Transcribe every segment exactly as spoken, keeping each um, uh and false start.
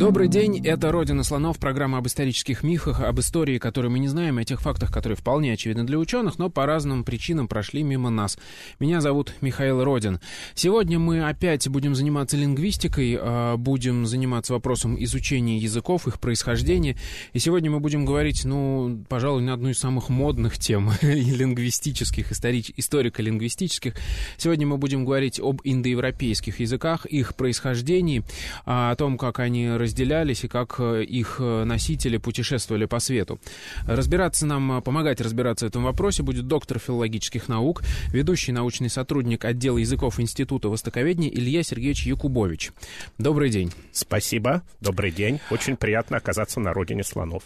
Добрый день, это «Родина слонов», программа об исторических мифах, об истории, которую мы не знаем, о тех фактах, которые вполне очевидны для ученых, но по разным причинам прошли мимо нас. Меня зовут Михаил Родин. Сегодня мы опять будем заниматься лингвистикой, будем заниматься вопросом изучения языков, их происхождения. И сегодня мы будем говорить, ну, пожалуй, на одну из самых модных тем лингвистических, историч... историко-лингвистических. Сегодня мы будем говорить об индоевропейских языках, их происхождении, о том, как они развиваются, разделялись и как их носители путешествовали по свету. Разбираться нам, помогать разбираться в этом вопросе будет доктор филологических наук, ведущий научный сотрудник отдела языков Института Востоковедения Илья Сергеевич Якубович. Добрый день. Спасибо. Добрый день. Очень приятно оказаться на родине слонов.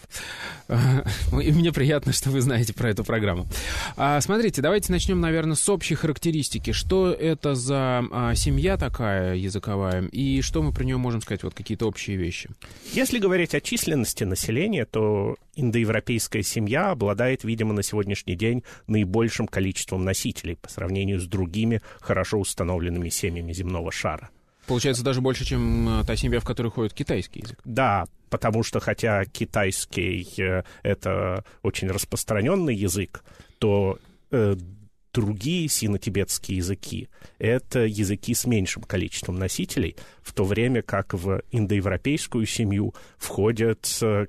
И мне приятно, что вы знаете про эту программу. Смотрите, давайте начнем, наверное, с общей характеристики. Что это за семья такая языковая и что мы про нее можем сказать? Вот какие-то общие вещи. Если говорить о численности населения, то индоевропейская семья обладает, видимо, на сегодняшний день наибольшим количеством носителей по сравнению с другими хорошо установленными семьями земного шара. Получается, даже больше, чем та семья, в которой ходит китайский язык. Да, потому что, хотя китайский — это очень распространенный язык, то... другие сино-тибетские языки — это языки с меньшим количеством носителей, в то время как в индоевропейскую семью входят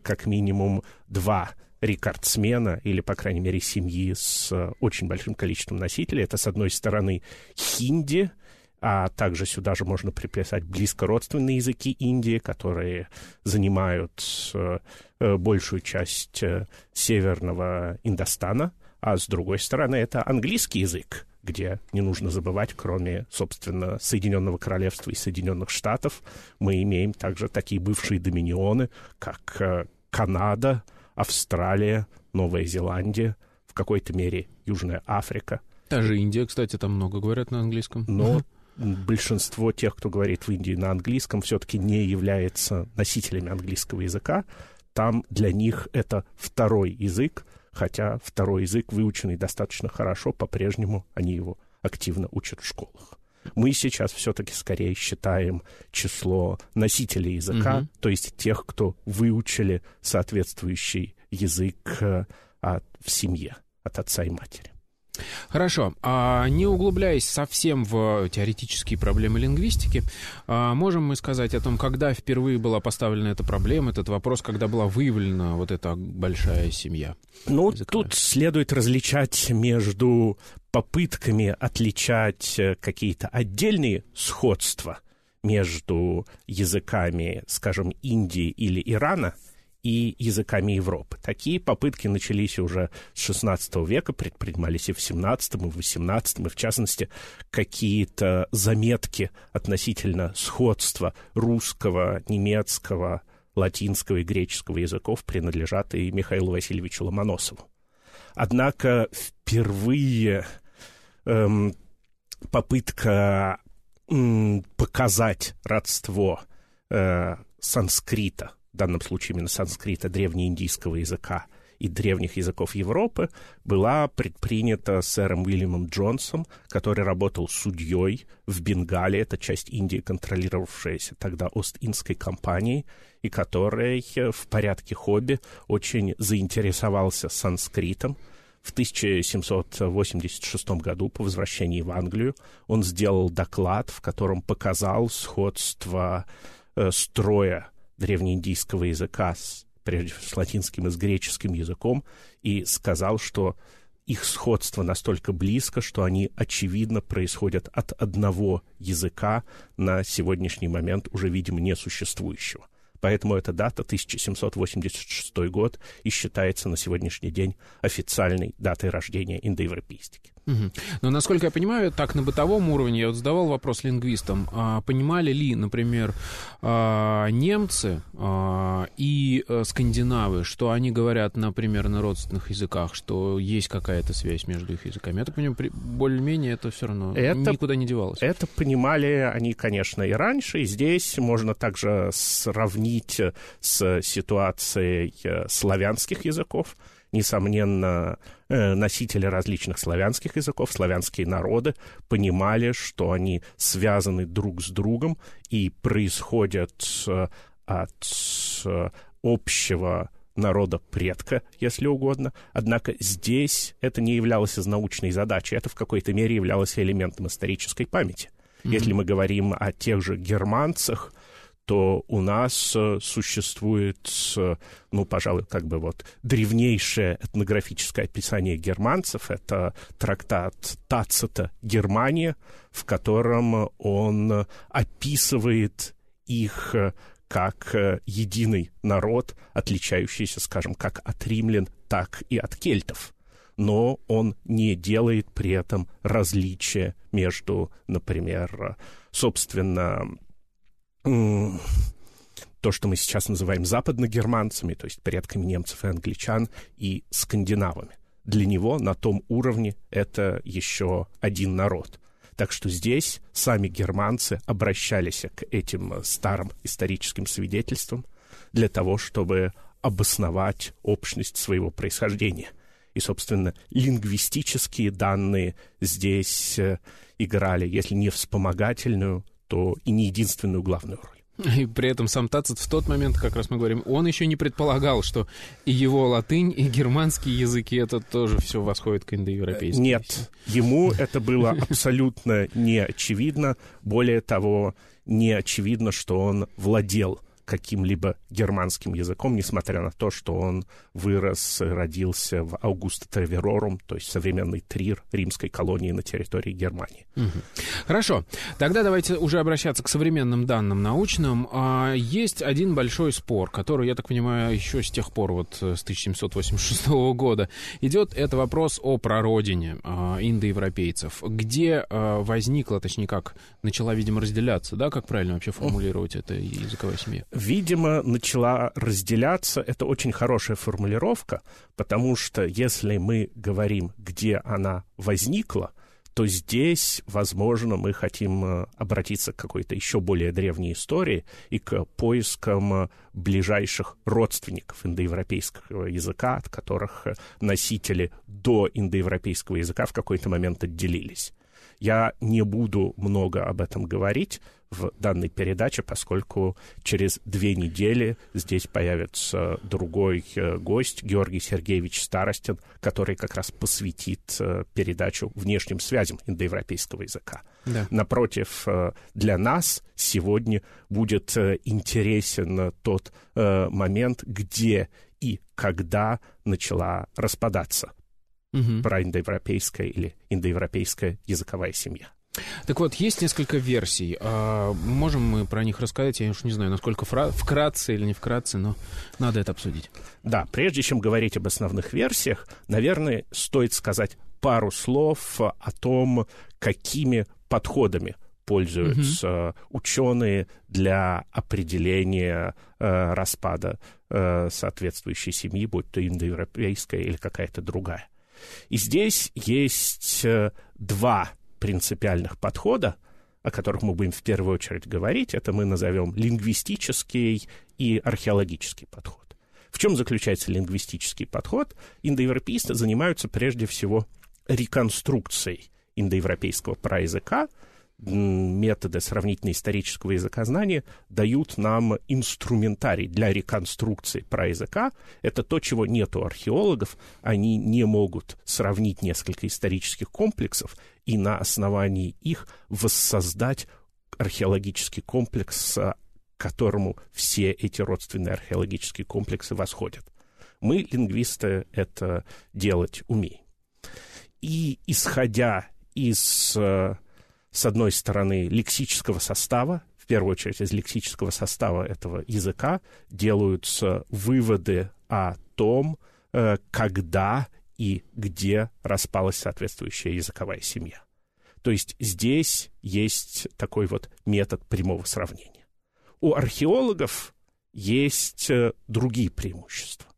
как минимум два рекордсмена, или, по крайней мере, семьи с очень большим количеством носителей. Это, с одной стороны, хинди, а также сюда же можно приписать близкородственные языки Индии, которые занимают большую часть северного Индостана. А с другой стороны, это английский язык, где не нужно забывать, кроме, собственно, Соединенного Королевства и Соединенных Штатов, мы имеем также такие бывшие доминионы, как Канада, Австралия, Новая Зеландия, в какой-то мере Южная Африка. Та же Индия, кстати, там много говорят на английском. Но большинство тех, кто говорит в Индии на английском, все-таки не является носителями английского языка. Там для них это второй язык, хотя второй язык, выученный достаточно хорошо, по-прежнему они его активно учат в школах. Мы сейчас все-таки скорее считаем число носителей языка, угу. то есть тех, кто выучили соответствующий язык от, в семье, от отца и матери. Хорошо. Не углубляясь совсем в теоретические проблемы лингвистики, можем мы сказать о том, когда впервые была поставлена эта проблема, этот вопрос, когда была выявлена вот эта большая семья? Ну, языковая. Тут следует различать между попытками отличать какие-то отдельные сходства между языками, скажем, Индии или Ирана, и языками Европы. Такие попытки начались уже с шестнадцатого века, предпринимались и в семнадцатом, и в восемнадцатом, и в частности какие-то заметки относительно сходства русского, немецкого, латинского и греческого языков принадлежат и Михаилу Васильевичу Ломоносову. Однако впервые эм, попытка эм, показать родство э, санскрита, в данном случае именно санскрита, древнеиндийского языка и древних языков Европы, была предпринята сэром Уильямом Джонсом, который работал судьей в Бенгале, это часть Индии, контролировавшаяся тогда Ост-Индской компанией, и который в порядке хобби очень заинтересовался санскритом. В тысяча семьсот восемьдесят шестом году, по возвращении в Англию, он сделал доклад, в котором показал сходство э, строя древнеиндийского языка, с, прежде всего с латинским и с греческим языком, и сказал, что их сходство настолько близко, что они, очевидно, происходят от одного языка на сегодняшний момент уже, видимо, несуществующего. Поэтому эта дата, тысяча семьсот восемьдесят шестой год, и считается на сегодняшний день официальной датой рождения индоевропейстики. Угу. Но, насколько я понимаю, так, на бытовом уровне, я вот задавал вопрос лингвистам, а, понимали ли, например, а, немцы а, и а, скандинавы, что они говорят, например, на родственных языках, что есть какая-то связь между их языками? Я так понимаю, более-менее это все равно это, никуда не девалось. Это понимали они, конечно, и раньше, и здесь можно также сравнить с ситуацией славянских языков. Несомненно, носители различных славянских языков, славянские народы понимали, что они связаны друг с другом и происходят от общего народа предка, если угодно. Однако здесь это не являлось из научной задачи, это в какой-то мере являлось элементом исторической памяти. Mm-hmm. Если мы говорим о тех же германцах, то у нас существует, ну, пожалуй, как бы вот древнейшее этнографическое описание германцев. Это трактат Тацита «Германия», в котором он описывает их как единый народ, отличающийся, скажем, как от римлян, так и от кельтов. Но он не делает при этом различия между, например, собственно... то, что мы сейчас называем западногерманцами, то есть предками немцев и англичан, и скандинавами. Для него на том уровне это еще один народ. Так что здесь сами германцы обращались к этим старым историческим свидетельствам для того, чтобы обосновать общность своего происхождения. И, собственно, лингвистические данные здесь играли, если не вспомогательную, то и не единственную главную роль. И при этом сам Тацит в тот момент, как раз мы говорим, он еще не предполагал, что и его латынь, и германские языки, это тоже все восходит к индоевропейским. Нет, ему это было абсолютно не очевидно. Более того, не очевидно, что он владел каким-либо германским языком, несмотря на то, что он вырос, родился в Августа Треверорум, то есть современный Трир, римской колонии на территории Германии. Угу. Хорошо. Тогда давайте уже обращаться к современным данным научным. Есть один большой спор, который, я так понимаю, еще с тех пор, вот с тысяча семьсот восемьдесят шестого года идет. Это вопрос о прародине индоевропейцев, где возникла, точнее как, начала, видимо, разделяться, да, как правильно вообще формулировать это языковая семья? Видимо, начала разделяться. Это очень хорошая формулировка, потому что если мы говорим, где она возникла, то здесь, возможно, мы хотим обратиться к какой-то еще более древней истории и к поискам ближайших родственников индоевропейского языка, от которых носители до индоевропейского языка в какой-то момент отделились. Я не буду много об этом говорить в данной передаче, поскольку через две недели здесь появится другой гость, Георгий Сергеевич Старостин, который как раз посвятит передачу внешним связям индоевропейского языка. Да. Напротив, для нас сегодня будет интересен тот момент, где и когда начала распадаться Угу. про индоевропейская или индоевропейская языковая семья. Так вот, есть несколько версий. А, можем мы про них рассказать? Я уж не знаю, насколько фра... вкратце или не вкратце, но надо это обсудить. Да, прежде чем говорить об основных версиях, наверное, стоит сказать пару слов о том, какими подходами пользуются угу. ученые для определения э, распада э, соответствующей семьи, будь то индоевропейская или какая-то другая. И здесь есть два принципиальных подхода, о которых мы будем в первую очередь говорить. Это мы назовем лингвистический и археологический подход. В чем заключается лингвистический подход? Индоевропеисты занимаются прежде всего реконструкцией индоевропейского праязыка. Методы сравнительно-исторического языкознания дают нам инструментарий для реконструкции праязыка. Это то, чего нет у археологов. Они не могут сравнить несколько исторических комплексов и на основании их воссоздать археологический комплекс, к которому все эти родственные археологические комплексы восходят. Мы, лингвисты, это делать умеем. И исходя из... с одной стороны, лексического состава, в первую очередь из лексического состава этого языка делаются выводы о том, когда и где распалась соответствующая языковая семья. То есть здесь есть такой вот метод прямого сравнения. У археологов есть другие преимущества.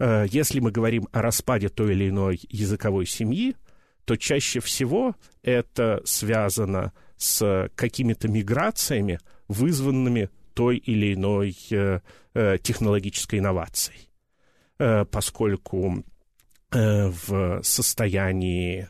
Если мы говорим о распаде той или иной языковой семьи, то чаще всего это связано с какими-то миграциями, вызванными той или иной технологической инновацией, поскольку в состоянии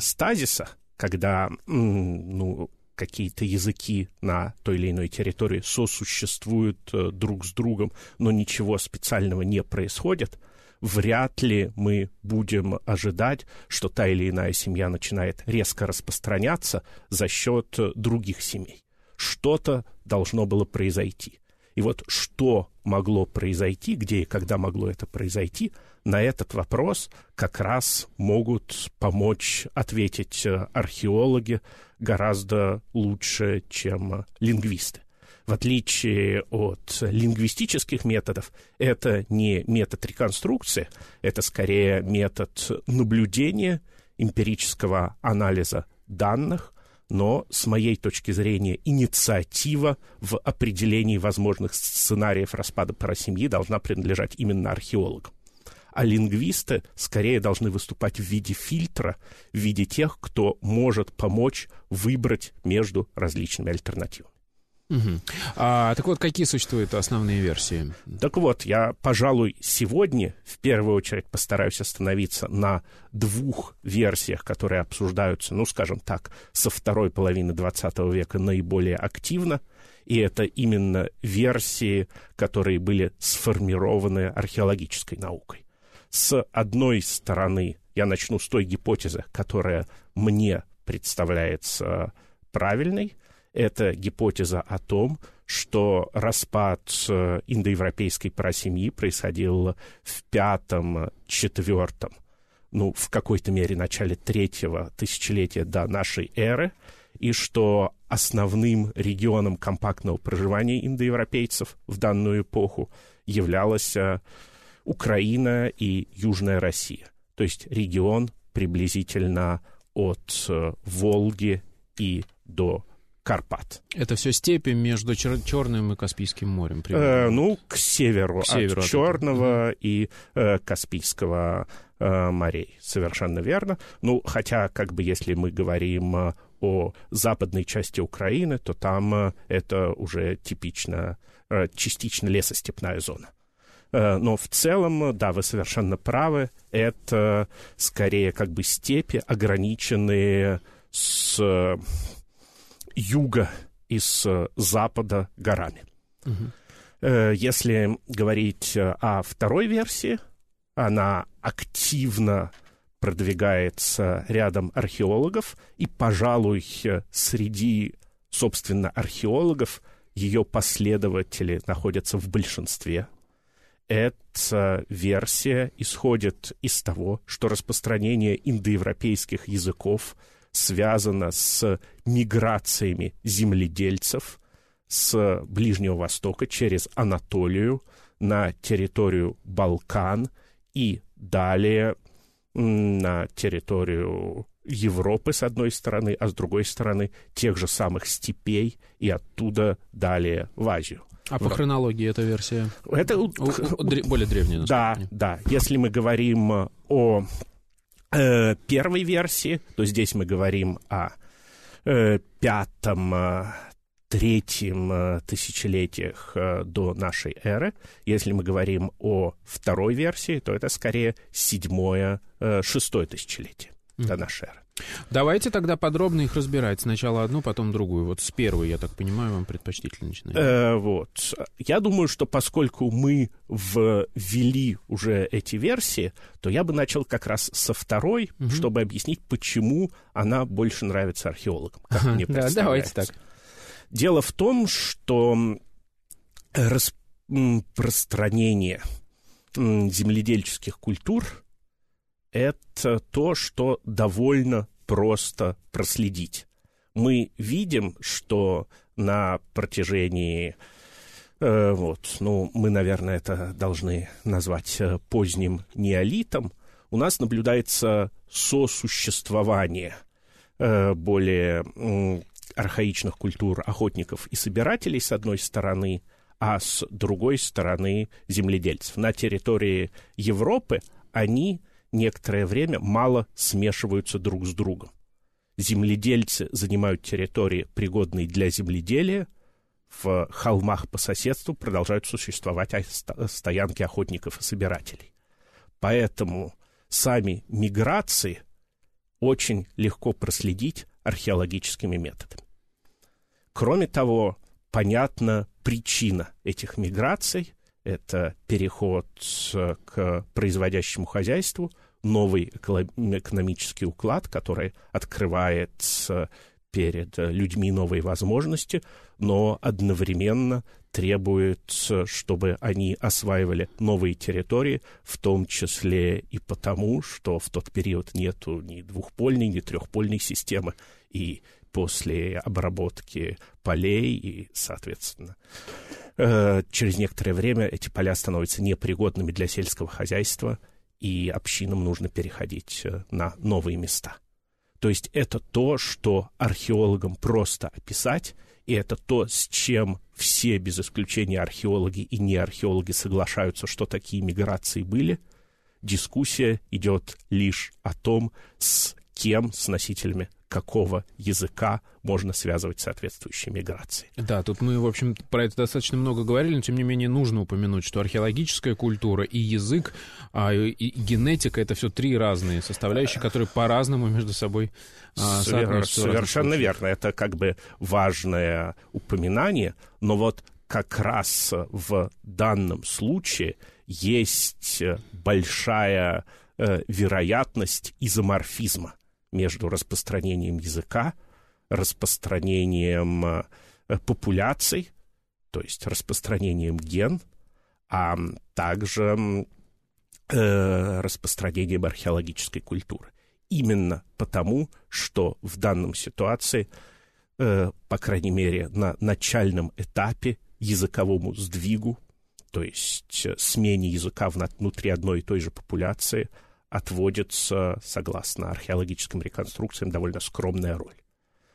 стазиса, когда ну, какие-то языки на той или иной территории сосуществуют друг с другом, но ничего специального не происходит, вряд ли мы будем ожидать, что та или иная семья начинает резко распространяться за счет других семей. Что-то должно было произойти. И вот что могло произойти, где и когда могло это произойти, на этот вопрос как раз могут помочь ответить археологи гораздо лучше, чем лингвисты. В отличие от лингвистических методов, это не метод реконструкции, это скорее метод наблюдения, эмпирического анализа данных, но, с моей точки зрения, инициатива в определении возможных сценариев распада парасемьи должна принадлежать именно археологам. А лингвисты скорее должны выступать в виде фильтра, в виде тех, кто может помочь выбрать между различными альтернативами. Угу. А, так вот, какие существуют основные версии? Так вот, я, пожалуй, сегодня в первую очередь постараюсь остановиться на двух версиях, которые обсуждаются, ну, скажем так, со второй половины двадцатого века наиболее активно, и это именно версии, которые были сформированы археологической наукой. С одной стороны, я начну с той гипотезы, которая мне представляется правильной. Это гипотеза о том, что распад индоевропейской парасемьи происходил в пятом, четвертом, ну, в какой-то мере начале третьего тысячелетия до нашей эры, и что основным регионом компактного проживания индоевропейцев в данную эпоху являлась Украина и Южная Россия, то есть регион приблизительно от Волги и до Карпат. Это все степи между Чер- Черным и Каспийским морем. Э, ну, к северу, к северу от, от Черного этого. и э, Каспийского э, морей. Совершенно верно. Ну, хотя, как бы, если мы говорим о западной части Украины, то там это уже типично, э, частично лесостепная зона. Э, но в целом, да, вы совершенно правы, это скорее как бы степи, ограниченные с юга и с запада горами. Угу. Если говорить о второй версии, она активно продвигается рядом археологов, и, пожалуй, среди, собственно, археологов ее последователи находятся в большинстве. Эта версия исходит из того, что распространение индоевропейских языков связано с миграциями земледельцев с Ближнего Востока через Анатолию на территорию Балкан и далее на территорию Европы с одной стороны, а с другой стороны тех же самых степей и оттуда далее в Азию. А по хронологии эта версия? Это у, у, более древняя. Да, да. Если мы говорим о первой версии, то здесь мы говорим о пятом, третьем тысячелетиях до нашей эры. Если мы говорим о второй версии, то это скорее седьмое, шестое тысячелетие до нашей эры. Давайте тогда подробно их разбирать. Сначала одну, потом другую. Вот с первой, я так понимаю, вам предпочтительно начинать. Э, вот. Я думаю, что поскольку мы ввели уже эти версии, то я бы начал как раз со второй, угу. чтобы объяснить, почему она больше нравится археологам. Как ага, мне представляется. Да, давайте так. Дело в том, что распространение земледельческих культур это то, что довольно просто проследить. Мы видим, что на протяжении, э, вот, ну, мы, наверное, это должны назвать поздним неолитом, у у нас наблюдается сосуществование э, более э, архаичных культур охотников и собирателей, с одной стороны, а с другой стороны земледельцев. На территории Европы они некоторое время мало смешиваются друг с другом. Земледельцы занимают территории, пригодные для земледелия, в холмах по соседству продолжают существовать стоянки охотников и собирателей. Поэтому сами миграции очень легко проследить археологическими методами. Кроме того, понятна причина этих миграций. Это переход к производящему хозяйству, новый экономический уклад, который открывает перед людьми новые возможности, но одновременно требует, чтобы они осваивали новые территории, в том числе и потому, что в тот период нету ни двухпольной, ни трехпольной системы, и после обработки полей и, соответственно, через некоторое время эти поля становятся непригодными для сельского хозяйства, и общинам нужно переходить на новые места. То есть это то, что археологам просто описать, и это то, с чем все, без исключения археологи и неархеологи, соглашаются, что такие миграции были. Дискуссия идет лишь о том, с кем, с носителями какого языка можно связывать соответствующие миграции. Да, тут мы, в общем, про это достаточно много говорили, но, тем не менее, нужно упомянуть, что археологическая культура и язык, и генетика — это все три разные составляющие, которые по-разному между собой соотносятся. Совершенно верно. Это как бы важное упоминание, но вот как раз в данном случае есть большая вероятность изоморфизма между распространением языка, распространением популяций, то есть распространением ген, а также распространением археологической культуры. Именно потому, что в данном ситуации, по крайней мере, на начальном этапе языковому сдвигу, то есть смене языка внутри одной и той же популяции, отводится, согласно археологическим реконструкциям, довольно скромная роль.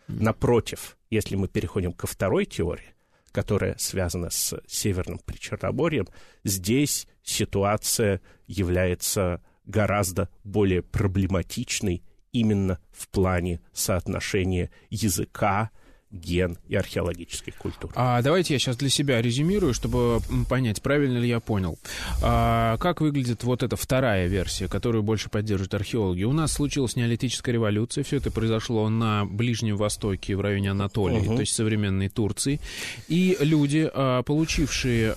Mm. Напротив, если мы переходим ко второй теории, которая связана с Северным Причерноморьем, здесь ситуация является гораздо более проблематичной именно в плане соотношения языка, ген и археологических культур. А давайте я сейчас для себя резюмирую, чтобы понять, правильно ли я понял. А как выглядит вот эта вторая версия, которую больше поддерживают археологи? У нас случилась неолитическая революция, все это произошло на Ближнем Востоке, в районе Анатолии, угу. то есть современной Турции. И люди, получившие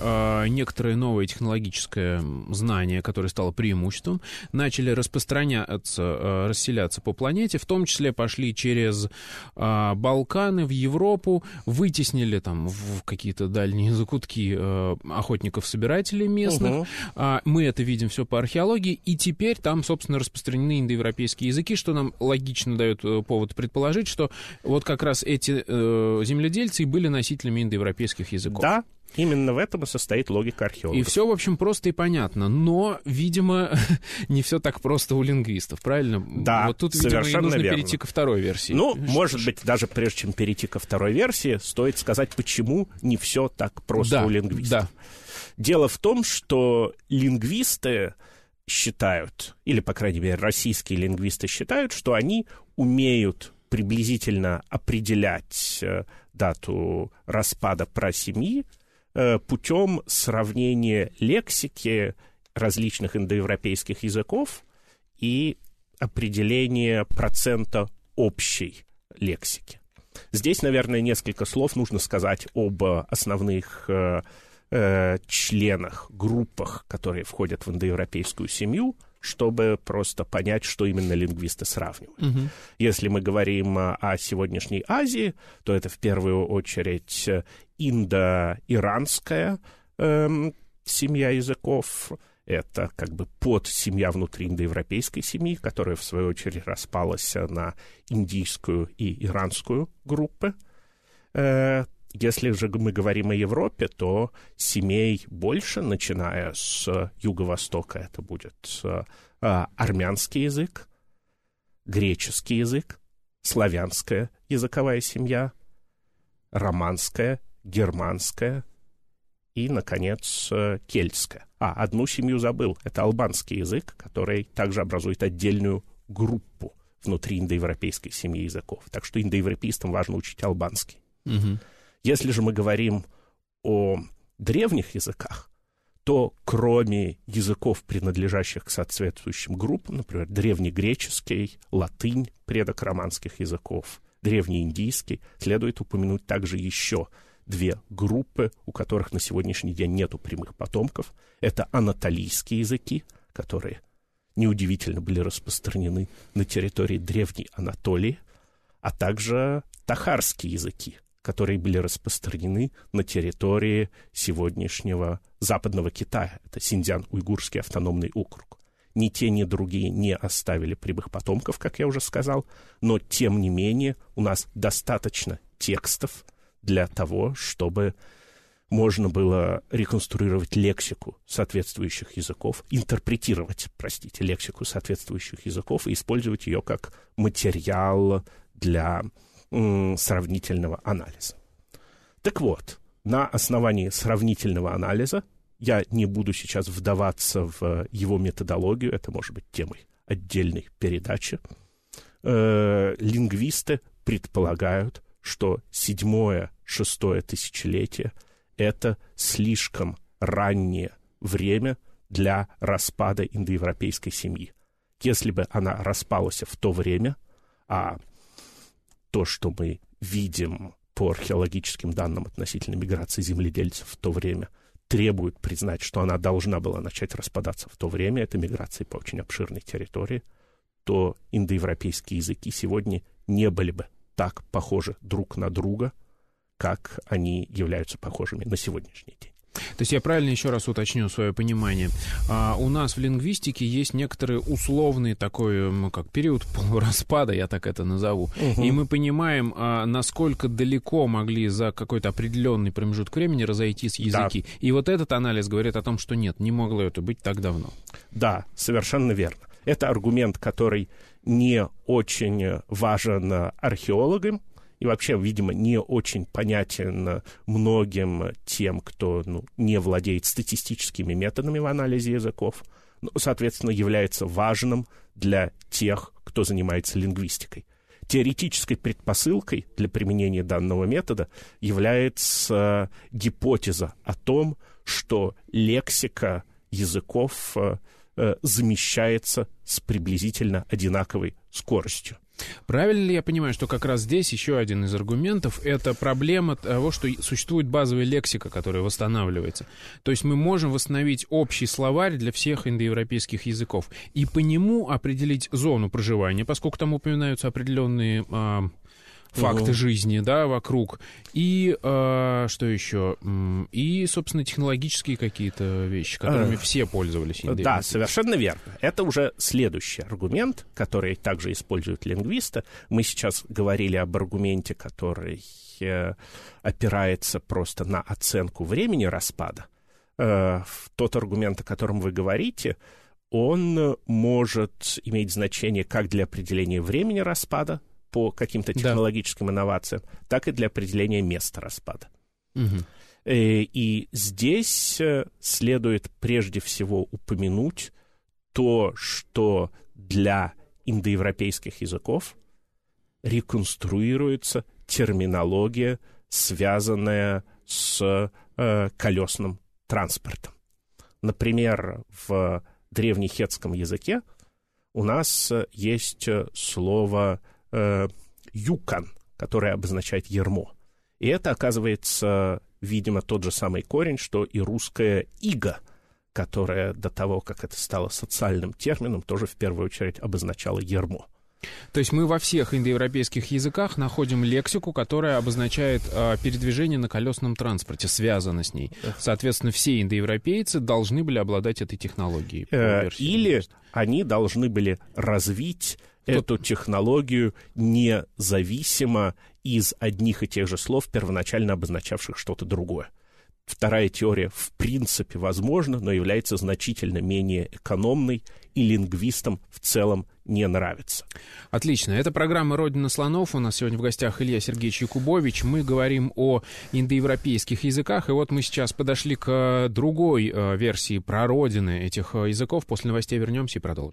некоторое новое технологическое знание, которое стало преимуществом, начали распространяться, расселяться по планете, в том числе пошли через Балканы, в Европу, вытеснили там в какие-то дальние закутки э, охотников-собирателей местных. Угу. А, мы это видим все по археологии, и теперь там, собственно, распространены индоевропейские языки, что нам логично дает повод предположить, что вот как раз эти э, земледельцы и были носителями индоевропейских языков. Да. Именно в этом и состоит логика археологов. И все, в общем, просто и понятно. Но, видимо, не все так просто у лингвистов, правильно? Да, вот тут, видимо, и нужно верно. перейти ко второй версии. Ну, Ш- может быть, даже прежде чем перейти ко второй версии, стоит сказать, почему не все так просто да, у лингвистов. Да. Дело в том, что лингвисты считают, или, по крайней мере, российские лингвисты считают, что они умеют приблизительно определять дату распада прасемьи путем сравнения лексики различных индоевропейских языков и определения процента общей лексики. Здесь, наверное, несколько слов нужно сказать об основных э, э, членах, группах, которые входят в индоевропейскую семью, чтобы просто понять, что именно лингвисты сравнивают. Угу. Если мы говорим о сегодняшней Азии, то это в первую очередь индо-иранская э, семья языков. Это как бы подсемья внутри индоевропейской семьи, которая, в свою очередь, распалась на индийскую и иранскую группы. Э, если же мы говорим о Европе, то семей больше, начиная с юго-востока, это будет а, армянский язык, греческий язык, славянская языковая семья, романская, германская и, наконец, кельтская. А, одну семью забыл. Это албанский язык, который также образует отдельную группу внутри индоевропейской семьи языков. Так что индоевропеистам важно учить албанский. Угу. Если же мы говорим о древних языках, то кроме языков, принадлежащих к соответствующим группам, например, древнегреческий, латынь предок романских языков, древнеиндийский, следует упомянуть также еще две группы, у которых на сегодняшний день нету прямых потомков. Это анатолийские языки, которые неудивительно были распространены на территории Древней Анатолии, а также тахарские языки, которые были распространены на территории сегодняшнего Западного Китая. Это Синьцзян-Уйгурский автономный округ. Ни те, ни другие не оставили прямых потомков, как я уже сказал, но, тем не менее, у нас достаточно текстов для того, чтобы можно было реконструировать лексику соответствующих языков, интерпретировать, простите, лексику соответствующих языков и использовать ее как материал для м, сравнительного анализа. Так вот, на основании сравнительного анализа, я не буду сейчас вдаваться в его методологию, это может быть темой отдельной передачи, э, лингвисты предполагают, что седьмое, шестое тысячелетие — это слишком раннее время для распада индоевропейской семьи. Если бы она распалась в то время, а то, что мы видим по археологическим данным относительно миграции земледельцев в то время, требует признать, что она должна была начать распадаться в то время, это миграции по очень обширной территории, то индоевропейские языки сегодня не были бы так похожи друг на друга, как они являются похожими на сегодняшний день. То есть я правильно еще раз уточню свое понимание. А, у нас в лингвистике есть некоторый условный такой, ну, как период полураспада, я так это назову. Угу. И мы понимаем, а, насколько далеко могли за какой-то определенный промежуток времени разойтись языки. Да. И вот этот анализ говорит о том, что нет, не могло это быть так давно. Да, совершенно верно. Это аргумент, который не очень важен археологам и вообще, видимо, не очень понятен многим тем, кто, ну, не владеет статистическими методами в анализе языков, но, соответственно, является важным для тех, кто занимается лингвистикой. Теоретической предпосылкой для применения данного метода является гипотеза о том, что лексика языков замещается с приблизительно одинаковой скоростью. Правильно ли я понимаю, что как раз здесь еще один из аргументов — это проблема того, что существует базовая лексика, которая восстанавливается. То есть мы можем восстановить общий словарь для всех индоевропейских языков и по нему определить зону проживания, поскольку там упоминаются определенные а, факты [S2] Угу. [S1] Жизни, да, вокруг, и а, что еще? И, собственно, технологические какие-то вещи, которыми [S2] А, [S1] Все пользовались индоевропейцы. Да, совершенно верно. Это уже следующий аргумент, который также используют лингвисты. Мы сейчас говорили об аргументе, который опирается просто на оценку времени распада. Тот аргумент, о котором вы говорите, он может иметь значение как для определения времени распада, по каким-то технологическим, да, инновациям, так и для определения места распада. Угу. И, и здесь следует прежде всего упомянуть то, что для индоевропейских языков реконструируется терминология, связанная с э, колесным транспортом. Например, в древнехетском языке у нас есть слово «юкан», которое обозначает «ермо». И это, оказывается, видимо, тот же самый корень, что и русское «иго», которое до того, как это стало социальным термином, тоже в первую очередь обозначало «ермо». То есть мы во всех индоевропейских языках находим лексику, которая обозначает э, передвижение на колесном транспорте, связано с ней. Соответственно, все индоевропейцы должны были обладать этой технологией. Э, или они должны были развить эту технологию независимо из одних и тех же слов, первоначально обозначавших что-то другое. Вторая теория в принципе возможна, но является значительно менее экономной и лингвистам в целом не нравится. Отлично. Это программа «Родина слонов». У нас сегодня в гостях Илья Сергеевич Якубович. Мы говорим о индоевропейских языках. И вот мы сейчас подошли к другой версии про родины этих языков. После новостей вернемся и продолжим.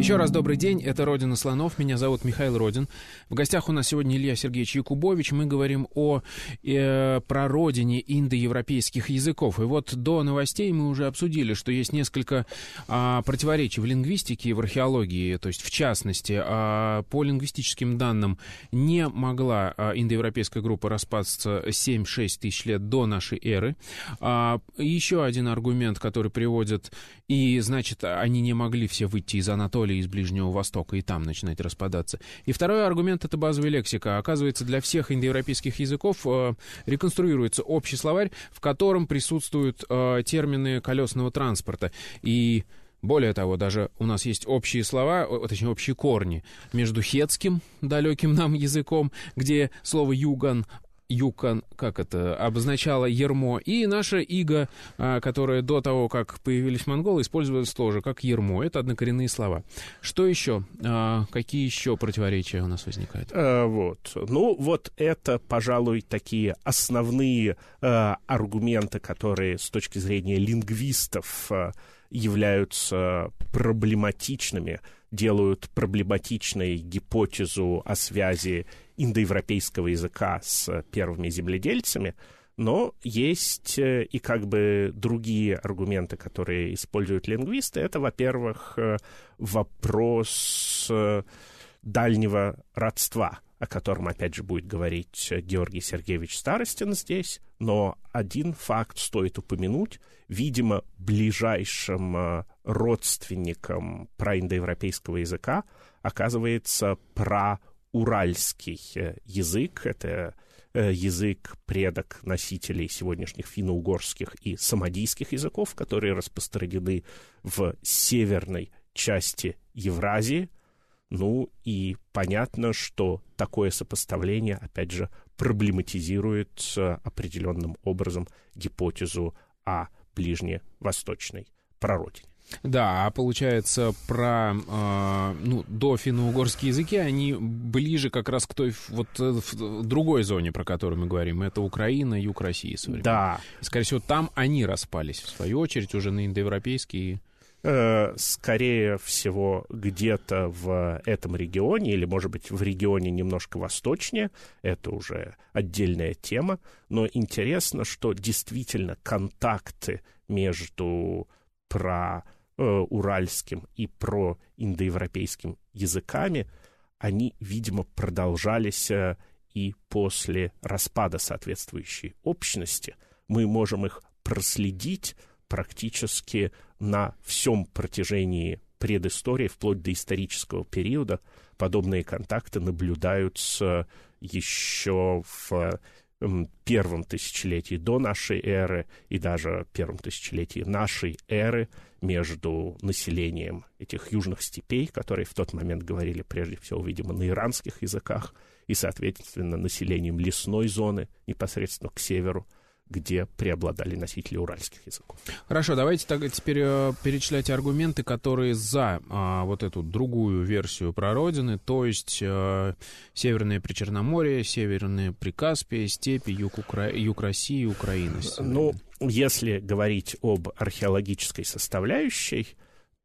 Еще раз добрый день, это «Родина слонов», меня зовут Михаил Родин. В гостях у нас сегодня Илья Сергеевич Якубович, мы говорим о э, прародине индоевропейских языков. И вот до новостей мы уже обсудили, что есть несколько э, противоречий в лингвистике и в археологии, то есть в частности, э, по лингвистическим данным не могла э, индоевропейская группа распасться семь-шесть тысяч лет до нашей эры. Э, еще один аргумент, который приводят, и значит, они не могли все выйти из Анатолии, из Ближнего Востока, и там начинать распадаться. И второй аргумент — это базовая лексика. Оказывается, для всех индоевропейских языков э, реконструируется общий словарь, в котором присутствуют э, термины колесного транспорта. И более того, даже у нас есть общие слова, точнее, общие корни между хетским, далеким нам языком, где слово «юган», Юкан, как это, обозначало ермо, и наша ига, которая до того, как появились монголы, использовалась тоже как ермо. Это однокоренные слова. Что еще? Какие еще противоречия у нас возникают? А, вот. Ну, вот это, пожалуй, такие основные а, аргументы, которые с точки зрения лингвистов а, являются проблематичными, делают проблематичной гипотезу о связи индоевропейского языка с первыми земледельцами, но есть и как бы другие аргументы, которые используют лингвисты. Это, во-первых, вопрос дальнего родства, о котором, опять же, будет говорить Георгий Сергеевич Старостин здесь, но один факт стоит упомянуть. Видимо, ближайшим родственником праиндоевропейского языка оказывается прауральский язык. Это язык предок носителей сегодняшних финно-угорских и самодийских языков, которые распространены в северной части Евразии. Ну и понятно, что такое сопоставление, опять же, проблематизирует определенным образом гипотезу о ближневосточной прародине. Да, а получается, про э, ну, до финно-угорские языки, они ближе как раз к той вот в другой зоне, про которую мы говорим. Это Украина, юг России современной. Да. Скорее всего, там они распались, в свою очередь, уже на индоевропейские. Скорее всего, где-то в этом регионе, или, может быть, в регионе немножко восточнее, это уже отдельная тема, но интересно, что действительно контакты между проуральским и проиндоевропейским языками, они, видимо, продолжались и после распада соответствующей общности. Мы можем их проследить практически на всем протяжении предыстории, вплоть до исторического периода. Подобные контакты наблюдаются еще в первом тысячелетии до нашей эры и даже первом тысячелетии нашей эры между населением этих южных степей, которые в тот момент говорили прежде всего, видимо, на иранских языках, и, соответственно, населением лесной зоны непосредственно к северу, где преобладали носители уральских языков. Хорошо, давайте так, теперь э, перечислять аргументы, которые за э, вот эту другую версию прародины, то есть э, Северное Причерноморье, Северное Прикаспие, степи, юг, Укра... юг России, Украина. Ну, если говорить об археологической составляющей,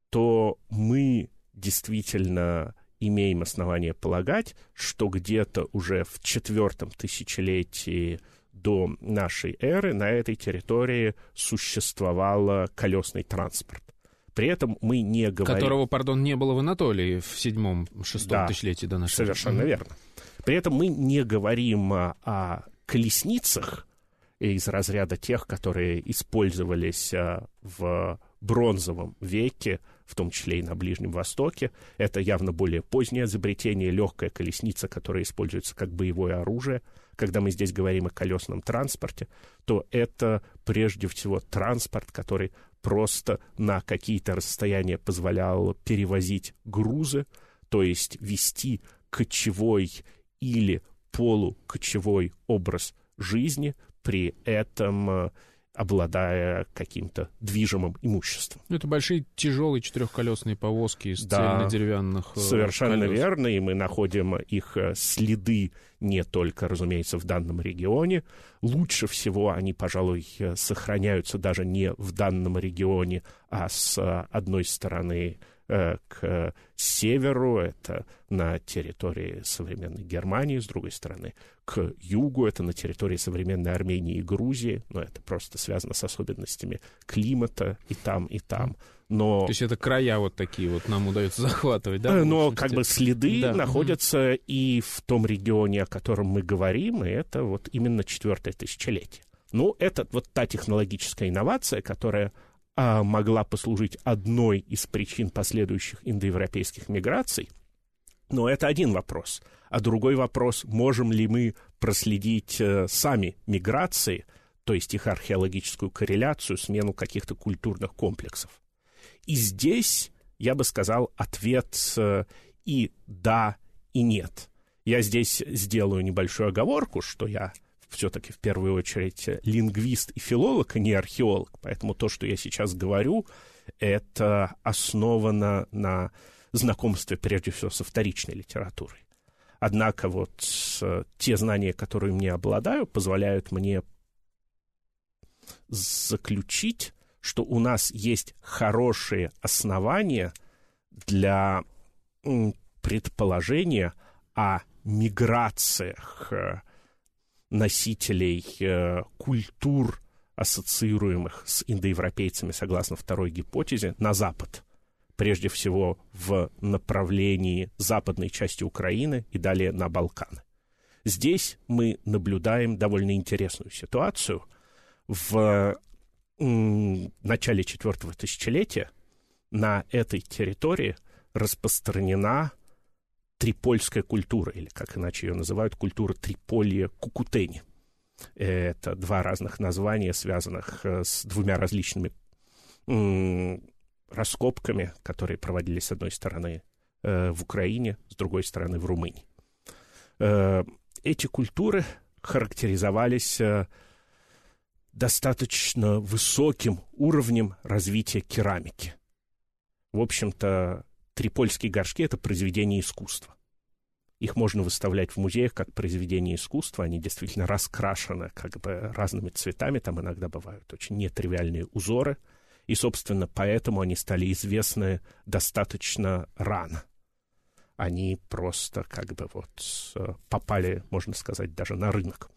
то мы действительно имеем основание полагать, что где-то уже в четвертом тысячелетии до нашей эры на этой территории существовал колесный транспорт. При этом мы не говорим... Которого, пардон, не было в Анатолии в седьмом-шестом да, тысячелетии до нашей эры. Совершенно mm-hmm. верно. При этом мы не говорим о колесницах из разряда тех, которые использовались в бронзовом веке, в том числе и на Ближнем Востоке. Это явно более позднее изобретение, легкая колесница, которая используется как боевое оружие. Когда мы здесь говорим о колесном транспорте, то это прежде всего транспорт, который просто на какие-то расстояния позволяло перевозить грузы, то есть вести кочевой или полукочевой образ жизни, при этом обладая каким-то движимым имуществом. Это большие тяжелые четырехколесные повозки из да, цельнодеревянных колес. Совершенно верно, и мы находим их следы не только, разумеется, в данном регионе. Лучше всего они, пожалуй, сохраняются даже не в данном регионе, а с одной стороны к северу, это на территории современной Германии, с другой стороны к югу, это на территории современной Армении и Грузии, но это просто связано с особенностями климата и там, и там. Но... То есть это края вот такие вот нам удается захватывать, да? Но как бы следы да. находятся и в том регионе, о котором мы говорим, и это вот именно четвертое тысячелетие. Ну, это вот та технологическая инновация, которая могла послужить одной из причин последующих индоевропейских миграций. Но это один вопрос. А другой вопрос, можем ли мы проследить сами миграции, то есть их археологическую корреляцию, смену каких-то культурных комплексов. И здесь, я бы сказал, ответ и да, и нет. Я здесь сделаю небольшую оговорку, что я... все-таки в первую очередь лингвист и филолог, а не археолог. Поэтому то, что я сейчас говорю, это основано на знакомстве, прежде всего, со вторичной литературой. Однако вот те знания, которые мне обладаю, позволяют мне заключить, что у нас есть хорошие основания для предположения о миграциях носителей э, культур, ассоциируемых с индоевропейцами, согласно второй гипотезе, на Запад. Прежде всего в направлении западной части Украины и далее на Балканы. Здесь мы наблюдаем довольно интересную ситуацию. В м, начале четвертого тысячелетия на этой территории распространена трипольская культура, или, как иначе ее называют, культура Триполья-Кукутени. Это два разных названия, связанных с двумя различными м- раскопками, которые проводились, с одной стороны, э, в Украине, с другой стороны, в Румынии. Э, эти культуры характеризовались э, достаточно высоким уровнем развития керамики. В общем-то, трипольские горшки — это произведение искусства. Их можно выставлять в музеях как произведение искусства. Они действительно раскрашены как бы разными цветами. Там иногда бывают очень нетривиальные узоры. И, собственно, поэтому они стали известны достаточно рано. Они просто как бы вот попали, можно сказать, даже на рынок.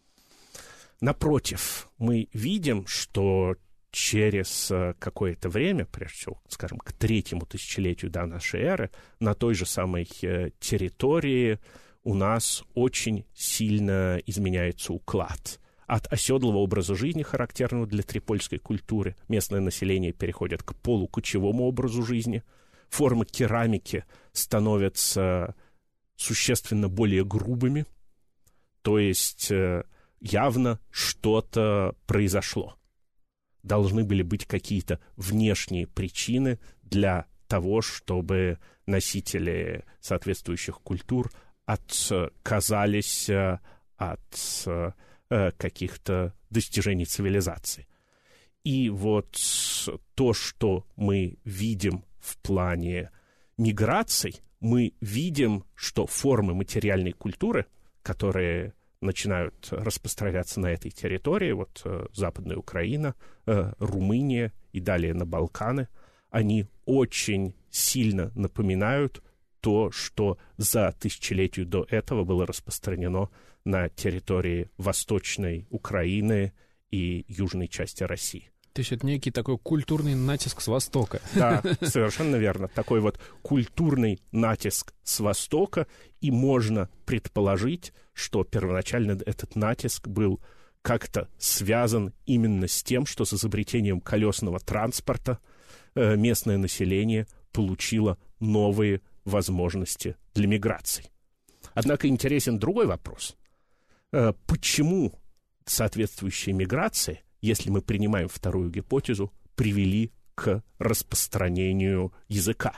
Напротив, мы видим, что... через какое-то время, прежде всего, скажем, к третьему тысячелетию до нашей эры, на той же самой территории у нас очень сильно изменяется уклад. От оседлого образа жизни, характерного для трипольской культуры, местное население переходит к полукочевому образу жизни, формы керамики становятся существенно более грубыми, то есть явно что-то произошло. Должны были быть какие-то внешние причины для того, чтобы носители соответствующих культур отказались от каких-то достижений цивилизации. И вот то, что мы видим в плане миграций, мы видим, что формы материальной культуры, которые... начинают распространяться на этой территории, вот э, Западная Украина, э, Румыния и далее на Балканы, они очень сильно напоминают то, что за тысячелетию до этого было распространено на территории Восточной Украины и южной части России. То есть это некий такой культурный натиск с Востока. Да, совершенно верно. Такой вот культурный натиск с Востока. И можно предположить, что первоначально этот натиск был как-то связан именно с тем, что с изобретением колесного транспорта местное население получило новые возможности для миграции. Однако интересен другой вопрос. Почему соответствующие миграции, если мы принимаем вторую гипотезу, привели к распространению языка.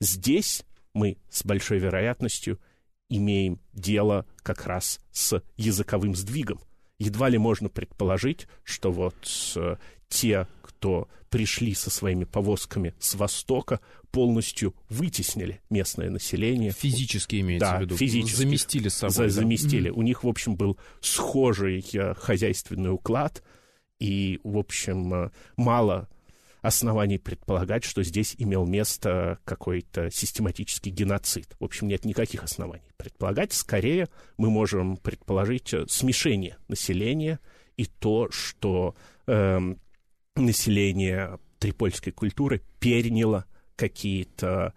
Здесь мы с большой вероятностью имеем дело как раз с языковым сдвигом. Едва ли можно предположить, что вот э, те, кто пришли со своими повозками с Востока, полностью вытеснили местное население. Физически имеется да, в виду. Физически. Заместили собой. За, да. Заместили. Mm-hmm. У них, в общем, был схожий э, хозяйственный уклад, и, в общем, э, мало оснований предполагать, что здесь имел место какой-то систематический геноцид. В общем, нет никаких оснований предполагать. Скорее, мы можем предположить смешение населения и то, что э, население трипольской культуры переняло какие-то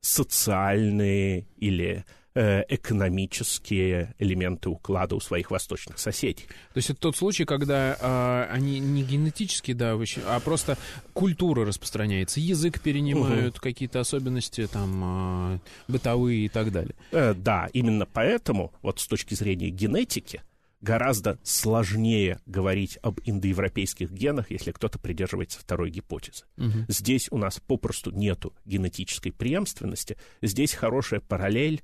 социальные или экономические элементы уклада у своих восточных соседей. То есть это тот случай, когда э, они не генетически, да, а просто культура распространяется, язык перенимают, угу. какие-то особенности там э, бытовые и так далее. Э, да, именно поэтому вот с точки зрения генетики гораздо сложнее говорить об индоевропейских генах, если кто-то придерживается второй гипотезы. Угу. Здесь у нас попросту нету генетической преемственности, здесь хорошая параллель,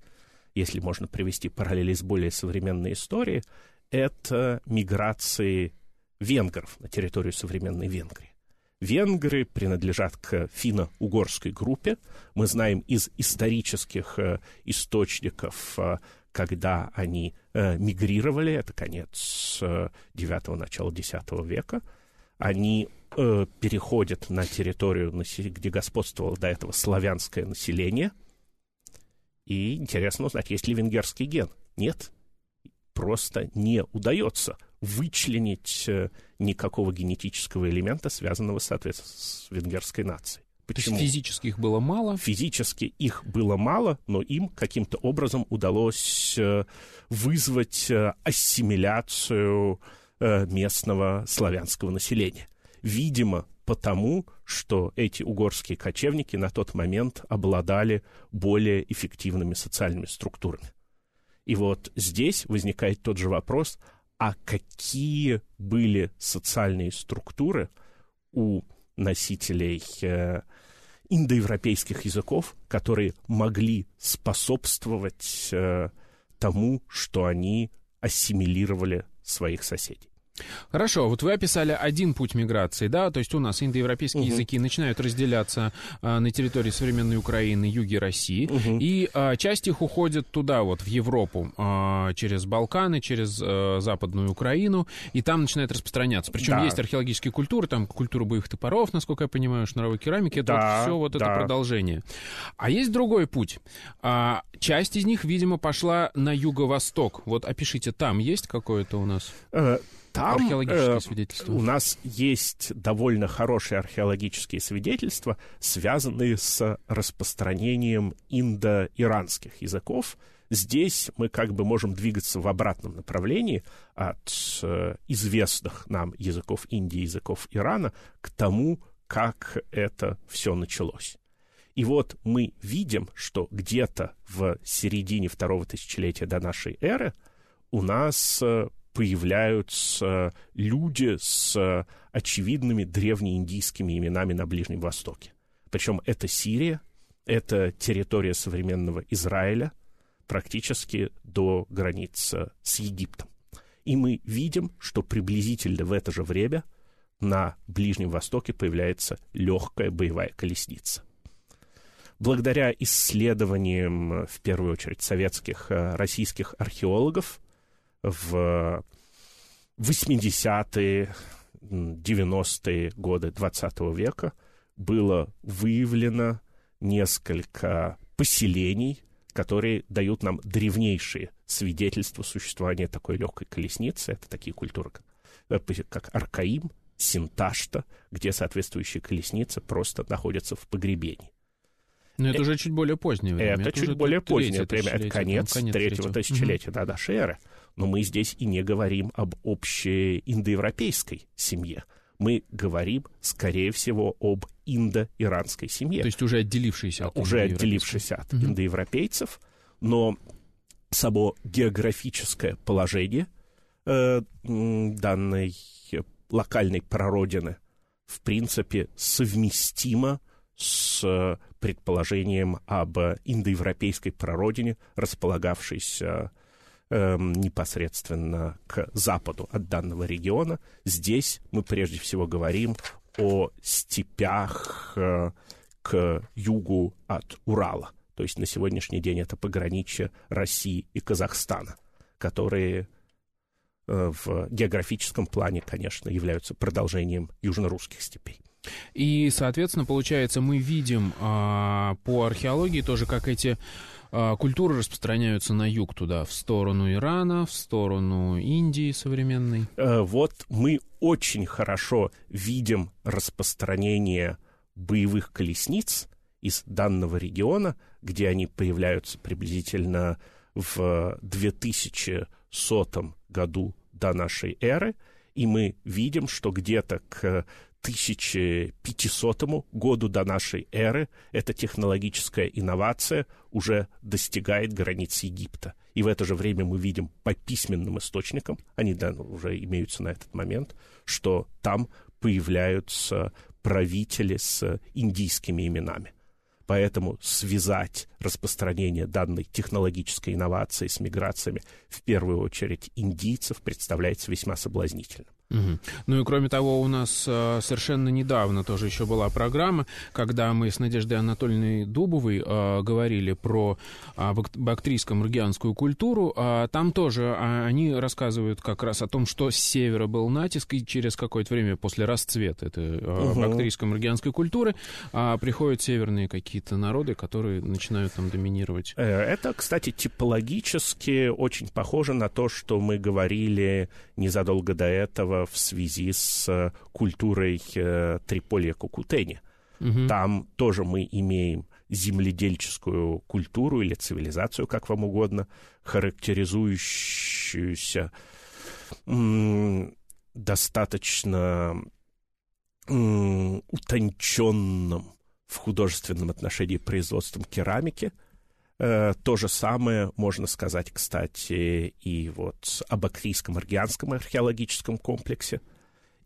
если можно привести параллели с более современной историей, это миграции венгров на территорию современной Венгрии. Венгры принадлежат к финно-угорской группе. Мы знаем из исторических источников, когда они мигрировали, это конец девятого, начало десятого века, они переходят на территорию, где господствовало до этого славянское население. И интересно узнать, есть ли венгерский ген. Нет, просто не удается вычленить никакого генетического элемента, связанного, соответственно, с венгерской нацией. Почему? То есть физически их было мало? Физически их было мало, но им каким-то образом удалось вызвать ассимиляцию местного славянского населения. Видимо, потому что эти угорские кочевники на тот момент обладали более эффективными социальными структурами. И вот здесь возникает тот же вопрос, а какие были социальные структуры у носителей индоевропейских языков, которые могли способствовать тому, что они ассимилировали своих соседей. Хорошо, вот вы описали один путь миграции, да, то есть у нас индоевропейские угу. языки начинают разделяться а, на территории современной Украины, юге России, угу. и а, часть их уходит туда, вот, в Европу, а, через Балканы, через а, Западную Украину, и там начинает распространяться. Причем да. есть археологические культуры, там культура боевых топоров, насколько я понимаю, шнуровой керамики, это да, вот все вот да. это продолжение. А есть другой путь. А, часть из них, видимо, пошла на юго-восток. Вот опишите, там есть какое-то у нас... Там археологические свидетельства. Э, у нас есть довольно хорошие археологические свидетельства, связанные с распространением индоиранских языков. Здесь мы как бы можем двигаться в обратном направлении от э, известных нам языков Индии, языков Ирана, к тому, как это все началось. И вот мы видим, что где-то в середине второго тысячелетия до нашей эры у нас... Э, появляются люди с очевидными древнеиндийскими именами на Ближнем Востоке. Причем это Сирия, это территория современного Израиля, практически до границ с Египтом. И мы видим, что приблизительно в это же время на Ближнем Востоке появляется легкая боевая колесница. Благодаря исследованиям, в первую очередь, советских, российских археологов, в восьмидесятые, девяностые годы двадцатого века было выявлено несколько поселений, которые дают нам древнейшие свидетельства существования такой легкой колесницы. Это такие культуры, как Аркаим, Синташта, где соответствующие колесницы просто находятся в погребении. Но это, это уже чуть более позднее время. Это, это чуть более позднее время. Это конец, конец третьего тысячелетия до нашей эры. Но мы здесь и не говорим об общей индоевропейской семье. Мы говорим, скорее всего, об индоиранской семье. То есть уже отделившейся от уже отделившейся от угу. индоевропейцев. Но само географическое положение э, данной локальной прародины в принципе, совместимо с предположением об индоевропейской прародине, располагавшейся э, непосредственно к западу от данного региона. Здесь мы прежде всего говорим о степях э, к югу от Урала. То есть на сегодняшний день это пограничье России и Казахстана, которые э, в географическом плане, конечно, являются продолжением южно-русских степей. И, соответственно, получается, мы видим а, по археологии тоже, как эти а, культуры распространяются на юг туда, в сторону Ирана, в сторону Индии современной. Вот мы очень хорошо видим распространение боевых колесниц из данного региона, где они появляются приблизительно в две тысячи сотом году до нашей эры, и мы видим, что где-то к тысяча пятисотому году до нашей эры эта технологическая инновация уже достигает границ Египта. И в это же время мы видим по письменным источникам, они да, уже имеются на этот момент, что там появляются правители с индийскими именами. Поэтому связать распространение данной технологической инновации с миграциями, в первую очередь, индийцев, представляется весьма соблазнительным. Угу. Ну и кроме того, у нас э, совершенно недавно тоже еще была программа, когда мы с Надеждой Анатольевной Дубовой э, говорили про э, бактрийско-маргианскую культуру. Э, там тоже э, они рассказывают как раз о том, что с севера был натиск, и через какое-то время после расцвета этой э, угу. бактрийско-маргианской культуры э, приходят северные какие-то народы, которые начинают там доминировать. Это, кстати, типологически очень похоже на то, что мы говорили незадолго до этого в связи с культурой э, Триполья-Кукутени. Угу. Там тоже мы имеем земледельческую культуру или цивилизацию, как вам угодно, характеризующуюся м- достаточно м- утонченным в художественном отношении производством керамики. То же самое можно сказать, кстати, и вот о бактрийско-маргианском археологическом комплексе.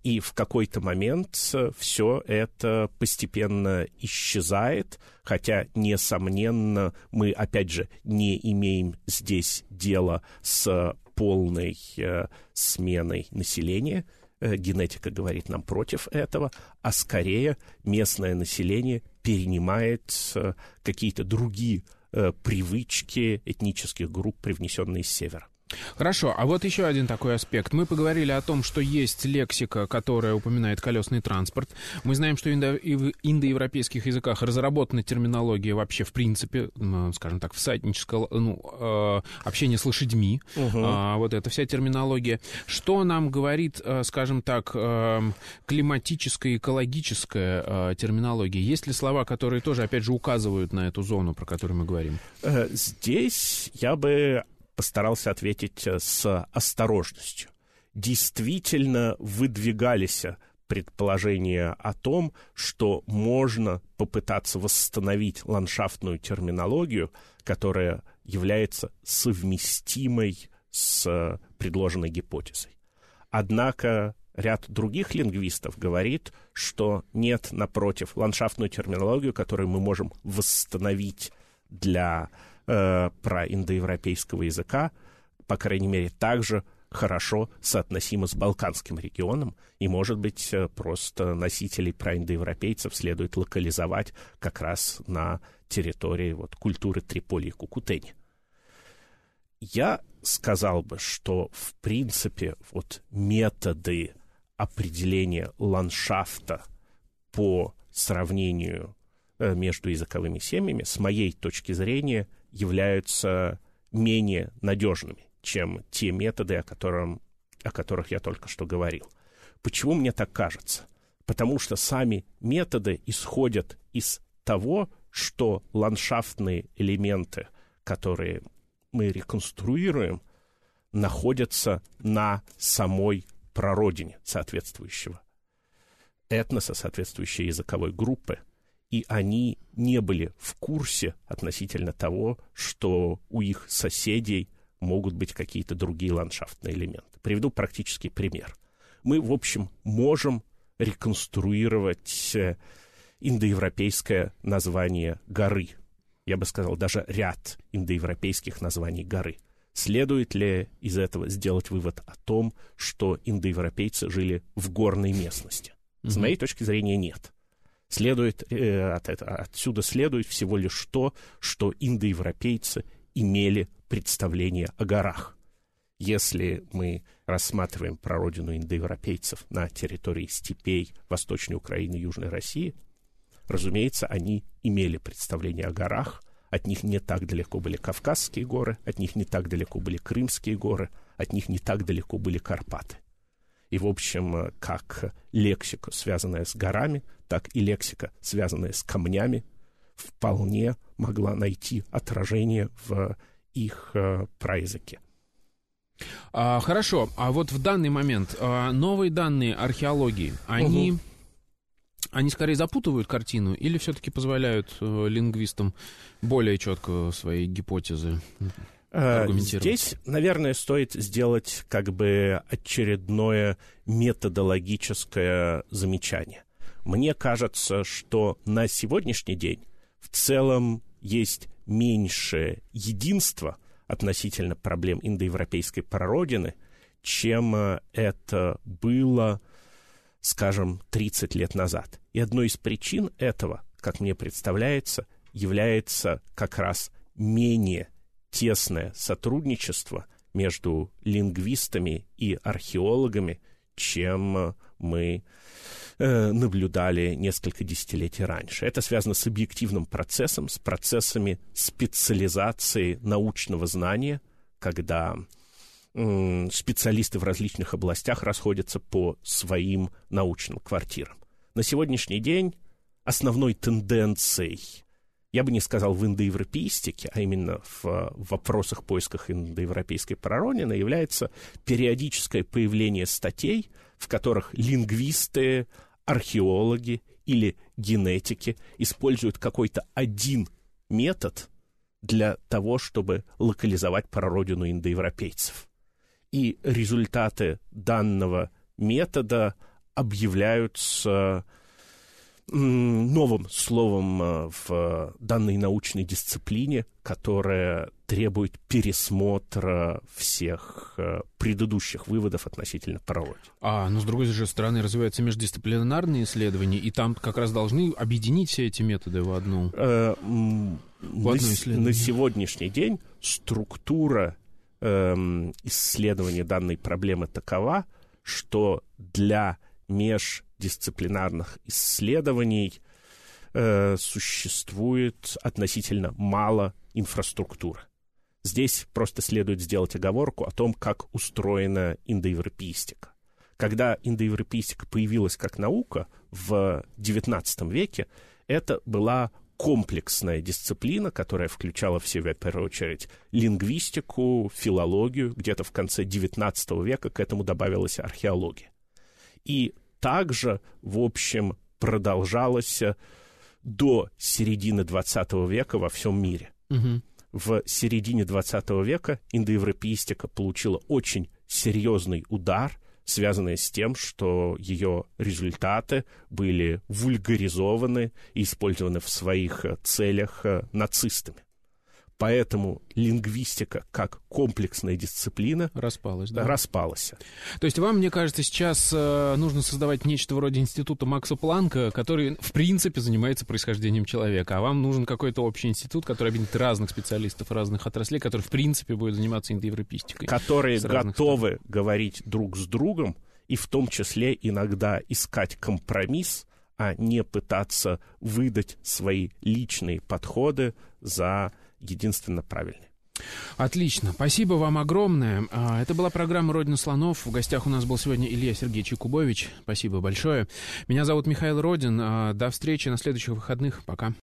И в какой-то момент все это постепенно исчезает, хотя, несомненно, мы, опять же, не имеем здесь дела с полной сменой населения. Генетика говорит нам против этого, а скорее местное население перенимает какие-то другие привычки этнических групп, привнесенные с севера. Хорошо, а вот еще один такой аспект. Мы поговорили о том, что есть лексика, которая упоминает колесный транспорт. Мы знаем, что индо- в индоевропейских языках разработана терминология вообще в принципе, скажем так, всаднического, ну, общения с лошадьми. Угу. А, вот эта вся терминология. Что нам говорит, скажем так, климатическая, экологическая терминология? Есть ли слова, которые тоже, опять же, указывают на эту зону, про которую мы говорим? Здесь я бы постарался ответить с осторожностью. Действительно выдвигались предположения о том, что можно попытаться восстановить ландшафтную терминологию, которая является совместимой с предложенной гипотезой. Однако ряд других лингвистов говорит, что нет, напротив, ландшафтную терминологию, которую мы можем восстановить для про индоевропейского языка, по крайней мере, также хорошо соотносимо с балканским регионом, и, может быть, просто носителей проиндоевропейцев следует локализовать как раз на территории вот, культуры Триполья и Кукутени. Я сказал бы, что, в принципе, вот методы определения ландшафта по сравнению между языковыми семьями, с моей точки зрения, являются менее надежными, чем те методы, о, котором, о которых я только что говорил. Почему мне так кажется? Потому что сами методы исходят из того, что ландшафтные элементы, которые мы реконструируем, находятся на самой прародине соответствующего этноса, соответствующей языковой группы, и они не были в курсе относительно того, что у их соседей могут быть какие-то другие ландшафтные элементы. Приведу практический пример. Мы, в общем, можем реконструировать индоевропейское название горы. Я бы сказал, даже ряд индоевропейских названий горы. Следует ли из этого сделать вывод о том, что индоевропейцы жили в горной местности? С моей точки зрения, нет. Следует, э, от, отсюда следует всего лишь то, что индоевропейцы имели представление о горах. Если мы рассматриваем прародину индоевропейцев на территории степей Восточной Украины и Южной России, разумеется, они имели представление о горах, от них не так далеко были Кавказские горы, от них не так далеко были Крымские горы, от них не так далеко были Карпаты. И, в общем, как лексика, связанная с горами, так и лексика, связанная с камнями, вполне могла найти отражение в их э, праязыке. А, хорошо. А вот в данный момент а, новые данные археологии, они, угу. они скорее запутывают картину или все-таки позволяют э, лингвистам более четко свои гипотезы аргументировать? Здесь, наверное, стоит сделать как бы очередное методологическое замечание. Мне кажется, что на сегодняшний день в целом есть меньше единства относительно проблем индоевропейской прародины, чем это было, скажем, тридцать лет назад. И одной из причин этого, как мне представляется, является как раз менее тесное сотрудничество между лингвистами и археологами, чем мы э, наблюдали несколько десятилетий раньше. Это связано с объективным процессом, с процессами специализации научного знания, когда э, специалисты в различных областях расходятся по своим научным квартирам. На сегодняшний день основной тенденцией, я бы не сказал в индоевропеистике, а именно в вопросах, поисках индоевропейской прародины, является периодическое появление статей, в которых лингвисты, археологи или генетики используют какой-то один метод для того, чтобы локализовать прародину индоевропейцев. И результаты данного метода объявляются новым словом в данной научной дисциплине, которая требует пересмотра всех предыдущих выводов относительно прародины. А, но с другой же стороны развиваются междисциплинарные исследования, и там как раз должны объединить все эти методы в одну. Э, в одно исследование. На сегодняшний день структура э, исследования данной проблемы такова, что для междисциплинарных исследований э, существует относительно мало инфраструктуры. Здесь просто следует сделать оговорку о том, как устроена индоевропеистика. Когда индоевропеистика появилась как наука в девятнадцатом веке, это была комплексная дисциплина, которая включала в себя, в первую очередь, лингвистику, филологию. Где-то в конце девятнадцатого века к этому добавилась археология. И также, в общем, продолжалось до середины двадцатого века во всем мире. Угу. В середине двадцатого века индоевропеистика получила очень серьезный удар, связанный с тем, что ее результаты были вульгаризованы и использованы в своих целях нацистами. Поэтому лингвистика как комплексная дисциплина распалась, да? распалась. То есть вам, мне кажется, сейчас э, нужно создавать нечто вроде института Макса Планка, который, в принципе, занимается происхождением человека. А вам нужен какой-то общий институт, который объединит разных специалистов разных отраслей, который, в принципе, будет заниматься индоевропеистикой. Которые готовы стран. говорить друг с другом и в том числе иногда искать компромисс, а не пытаться выдать свои личные подходы за единственно правильный. Отлично. Спасибо вам огромное. Это была программа «Родина слонов». В гостях у нас был сегодня Илья Сергеевич Якубович. Спасибо большое. Меня зовут Михаил Родин. До встречи на следующих выходных. Пока.